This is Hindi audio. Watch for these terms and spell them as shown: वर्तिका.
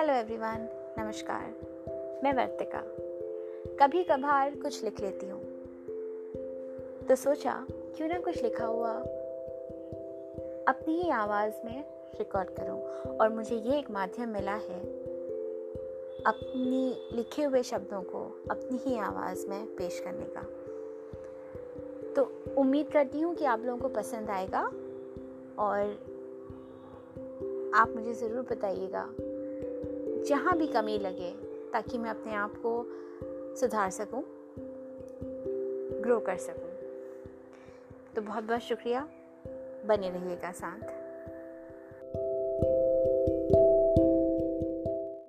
हेलो एवरीवन, नमस्कार। मैं वर्तिका कभी कभार कुछ लिख लेती हूँ, तो सोचा क्यों ना कुछ लिखा हुआ अपनी ही आवाज़ में रिकॉर्ड करूँ। और मुझे ये एक माध्यम मिला है अपनी लिखे हुए शब्दों को अपनी ही आवाज़ में पेश करने का। तो उम्मीद करती हूँ कि आप लोगों को पसंद आएगा और आप मुझे ज़रूर बताइएगा जहाँ भी कमी लगे, ताकि मैं अपने आप को सुधार सकूँ, ग्रो कर सकूँ। तो बहुत बहुत शुक्रिया, बने रहिएगा साथ।